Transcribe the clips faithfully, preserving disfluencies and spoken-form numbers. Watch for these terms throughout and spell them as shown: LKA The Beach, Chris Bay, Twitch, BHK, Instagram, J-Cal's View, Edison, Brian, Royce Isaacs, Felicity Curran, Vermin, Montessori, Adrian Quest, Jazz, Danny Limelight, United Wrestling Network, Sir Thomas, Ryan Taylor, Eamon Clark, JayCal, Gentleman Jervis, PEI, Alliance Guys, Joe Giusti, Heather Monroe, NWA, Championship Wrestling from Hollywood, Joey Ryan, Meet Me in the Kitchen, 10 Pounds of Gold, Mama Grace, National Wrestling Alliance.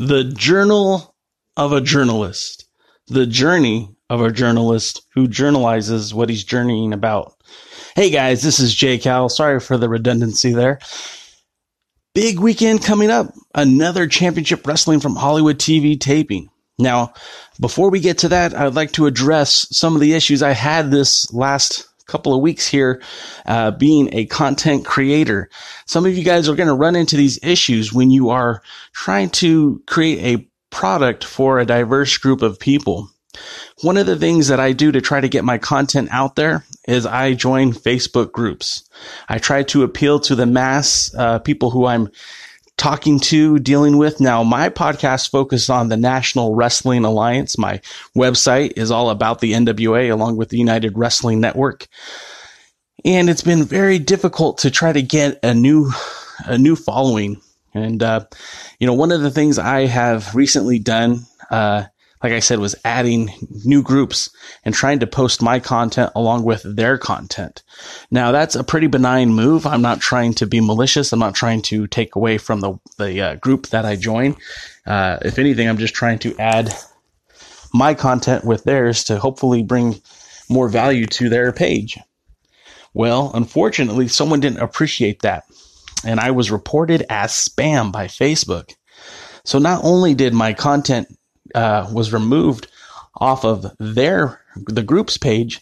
The Journal of a Journalist. The Journey of a Journalist who journalizes what he's journeying about. Hey guys, this is JayCal. Sorry for the redundancy there. Big weekend coming up. Another Championship Wrestling from Hollywood T V taping. Now, before we get to that, I'd like to address some of the issues I had this last couple of weeks here, uh, being a content creator. Some of you guys are going to run into these issues when you are trying to create a product for a diverse group of people. One of the things that I do to try to get my content out there is I join Facebook groups. I try to appeal to the mass, uh, people who I'm talking to, dealing with. Now, my podcast focused on the National Wrestling Alliance. My website is all about the N W A along with the United Wrestling Network. And it's been very difficult to try to get a new, a new following. And, uh, you know, one of the things I have recently done, uh, like I said, was adding new groups and trying to post my content along with their content. Now, that's a pretty benign move. I'm not trying to be malicious. I'm not trying to take away from the, the uh, group that I join. Uh, if anything, I'm just trying to add my content with theirs to hopefully bring more value to their page. Well, unfortunately, someone didn't appreciate that, and I was reported as spam by Facebook. So not only did my content Uh, was removed off of their the group's page,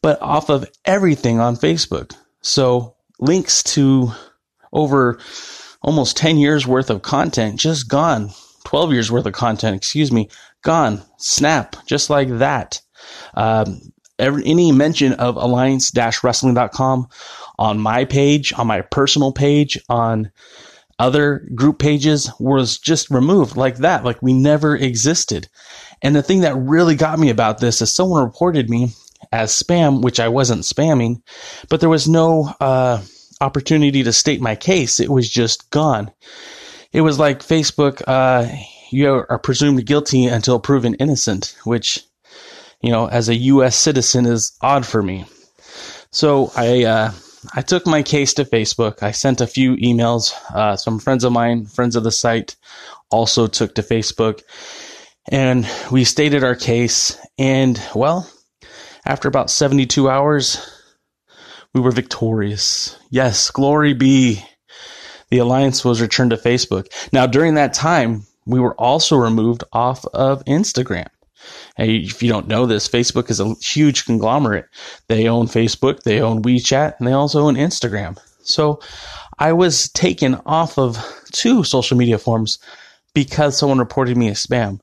but off of everything on Facebook. So links to over almost ten years worth of content just gone. twelve years worth of content, excuse me, gone. Snap, just like that. Um, every, any mention of alliance dash wrestling dot com on my page, on my personal page, on other group pages was just removed like that, like we never existed. And the thing that really got me about this is someone reported me as spam, which I wasn't spamming, but there was no uh, opportunity to state my case. It was just gone. It was like Facebook, uh, you are presumed guilty until proven innocent, which, you know, as a U S citizen is odd for me. So I, uh, I took my case to Facebook. I sent a few emails. Uh, some friends of mine, friends of the site, also took to Facebook. And we stated our case. And, well, after about seventy-two hours, we were victorious. Yes, glory be. The Alliance was returned to Facebook. Now, during that time, we were also removed off of Instagram. If you don't know this, Facebook is a huge conglomerate. They own Facebook, they own WeChat, and they also own Instagram. So I was taken off of two social media forms because someone reported me as spam.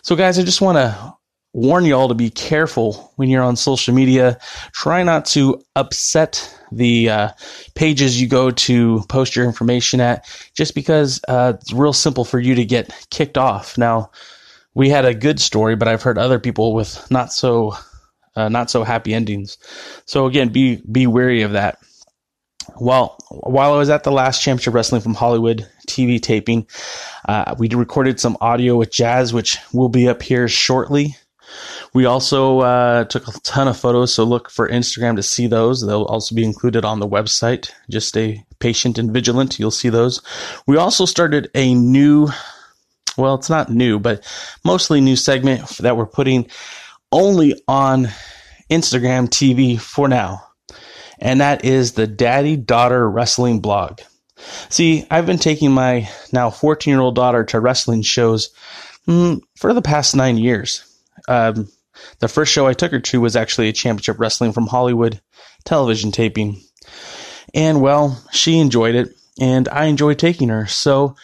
So guys, I just want to warn you all to be careful when you're on social media. Try not to upset the uh, pages you go to post your information at, just because uh, it's real simple for you to get kicked off. Now, we had a good story, but I've heard other people with not so uh, not so happy endings. So again, be be wary of that. Well, while I was at the last Championship Wrestling from Hollywood T V taping, uh, we recorded some audio with Jazz, which will be up here shortly. We also uh, took a ton of photos, so look for Instagram to see those. They'll also be included on the website. Just stay patient and vigilant. You'll see those. We also started a new... Well, it's not new, but mostly new segment that we're putting only on Instagram T V for now. And that is the Daddy Daughter Wrestling Blog. See, I've been taking my now fourteen-year-old daughter to wrestling shows mm, for the past nine years. Um, the first show I took her to was actually a Championship Wrestling from Hollywood television taping. And, well, she enjoyed it, and I enjoyed taking her. So,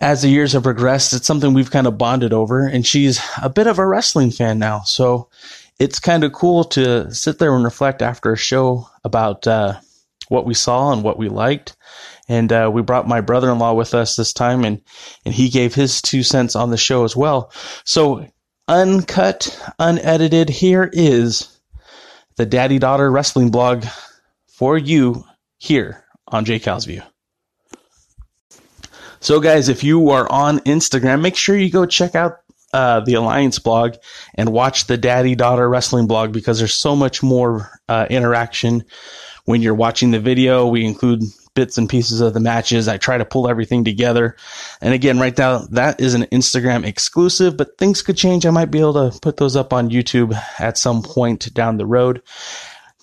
as the years have progressed, it's something we've kind of bonded over, and she's a bit of a wrestling fan now. So it's kind of cool to sit there and reflect after a show about uh, what we saw and what we liked. And uh, we brought my brother-in-law with us this time, and, and he gave his two cents on the show as well. So uncut, unedited, here is the Daddy Daughter Wrestling Blog for you here on J-Cal's View. So guys, if you are on Instagram, make sure you go check out uh, the Alliance blog and watch the Daddy Daughter Wrestling blog, because there's so much more uh, interaction when you're watching the video. We include bits and pieces of the matches. I try to pull everything together. And again, right now, that is an Instagram exclusive, but things could change. I might be able to put those up on YouTube at some point down the road.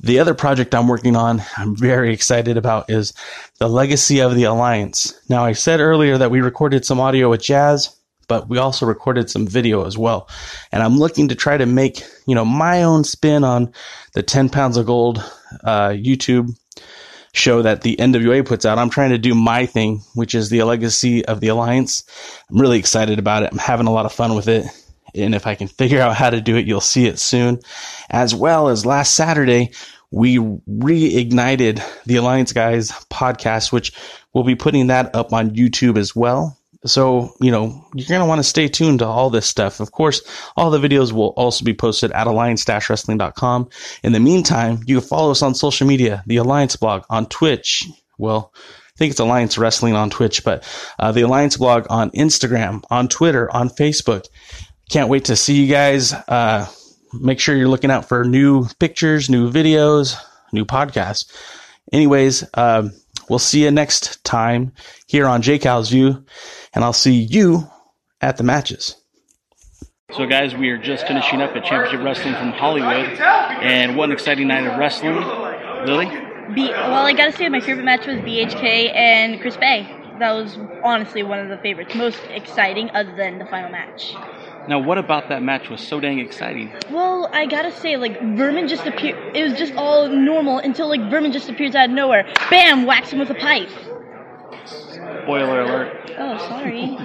The other project I'm working on, I'm very excited about, is the Legacy of the Alliance. Now, I said earlier that we recorded some audio with Jazz, but we also recorded some video as well. And I'm looking to try to make, you know, my own spin on the ten pounds of Gold uh, YouTube show that the N W A puts out. I'm trying to do my thing, which is the Legacy of the Alliance. I'm really excited about it. I'm having a lot of fun with it. And if I can figure out how to do it, you'll see it soon. As well as last Saturday, we reignited the Alliance Guys podcast, which we'll be putting that up on YouTube as well. So, you know, you're going to want to stay tuned to all this stuff. Of course, all the videos will also be posted at alliance dash wrestling dot com. In the meantime, you can follow us on social media, the Alliance blog on Twitch. Well, I think it's Alliance Wrestling on Twitch, but uh, the Alliance blog on Instagram, on Twitter, on Facebook. Can't wait to see you guys. Uh, make sure you're looking out for new pictures, new videos, new podcasts. Anyways, um, we'll see you next time here on J-Cal's View, and I'll see you at the matches. So, guys, we are just finishing up at Championship Wrestling from Hollywood, and what an exciting night of wrestling. Lily? B- well, I gotta say my favorite match was B H K and Chris Bay. That was honestly one of the favorites, most exciting other than the final match. Now, what about that match was so dang exciting? Well, I gotta say, like, Vermin just appeared. It was just all normal until, like, Vermin just appears out of nowhere. Bam! Whacks him with a pipe. Spoiler alert. Oh, sorry.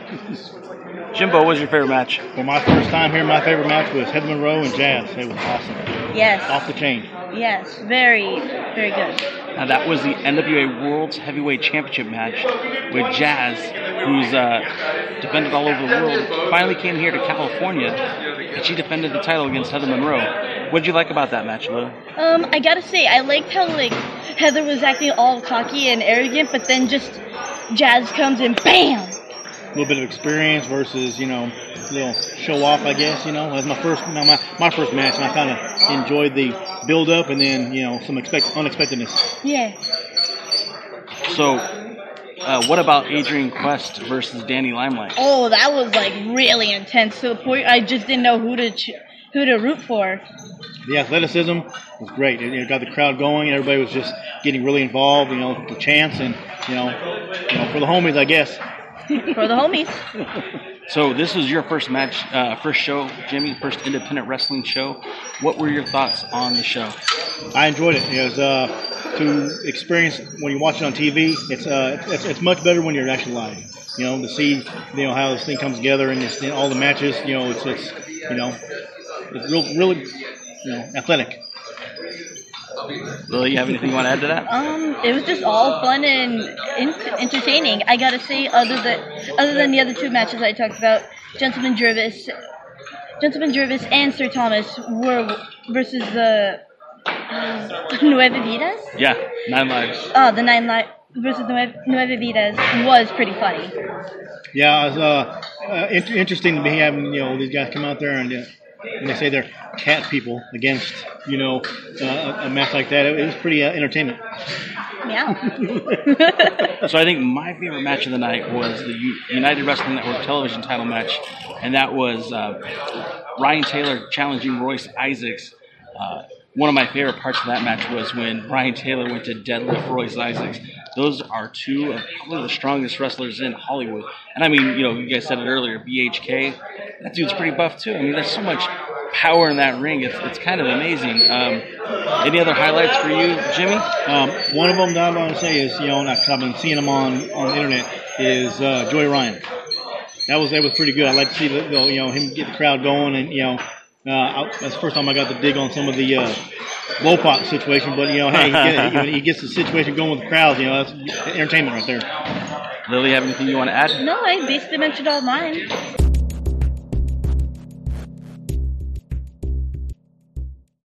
Jimbo, what was your favorite match? Well, my first time here, my favorite match was Hedman Rowe and Jazz. It was awesome. Yes. Off the chain. Yes, very, very good. Now, that was the N W A World's Heavyweight Championship match with Jazz, who's uh, defended all over the world, finally came here to California, and she defended the title against Heather Monroe. What did you like about that match, Lou? Um, I gotta say, I liked how, like, Heather was acting all cocky and arrogant, but then just Jazz comes and bam! A little bit of experience versus, you know, a little show-off, I guess, you know. That was my first, my, my first match, and I kind of enjoyed the build up and then, you know, some expect- unexpectedness. Yeah. So, uh, what about Adrian Quest versus Danny Limelight? Oh, that was like really intense to the point I just didn't know who to ch- who to root for. The athleticism was great. It, it got the crowd going. Everybody was just getting really involved, you know, the chants and, you know, you know, for the homies, I guess. For the homies. So this was your first match, uh, first show, Jimmy, first independent wrestling show. What were your thoughts on the show? I enjoyed it. It was uh, to experience when you watch it on T V. It's, uh, it's it's much better when you're actually live. You know, to see, you know, how this thing comes together and just, you know, all the matches. You know, it's it's you know, it's real, really, you know, athletic. Lily, you have anything you want to add to that? Um, it was just all fun and in- entertaining. I gotta say, other than other than the other two matches I talked about, Gentleman Jervis, Gentleman Jervis and Sir Thomas were versus the uh, Nueve Vidas. Yeah, nine lives. Oh, the nine lives versus Nueve, Nueve Vidas was pretty funny. Yeah, it was uh, uh, in- interesting to be having, you know, these guys come out there and. Uh, And they say they're cat people against, you know, uh, a match like that. It, it was pretty uh, entertainment. Yeah. So I think my favorite match of the night was the U- United Wrestling Network television title match. And that was uh, Ryan Taylor challenging Royce Isaacs. Uh, one of my favorite parts of that match was when Ryan Taylor went to deadlift Royce Isaacs. Those are two of probably the strongest wrestlers in Hollywood. And I mean, you know, you guys said it earlier, B H K. That dude's pretty buff, too. I mean, there's so much power in that ring. It's it's kind of amazing. Um, any other highlights for you, Jimmy? Um, one of them that I want to say is, you know, and I've been seeing them on, on the internet, is uh, Joey Ryan. That was that was pretty good. I like to see, the, the, you know, him get the crowd going. And, you know, uh, I, that's the first time I got to dig on some of the uh, low pop situation. But, you know, hey, he, get, he gets the situation going with the crowd. You know, that's entertainment right there. Lily, have anything you want to add? No, I basically mentioned all mine.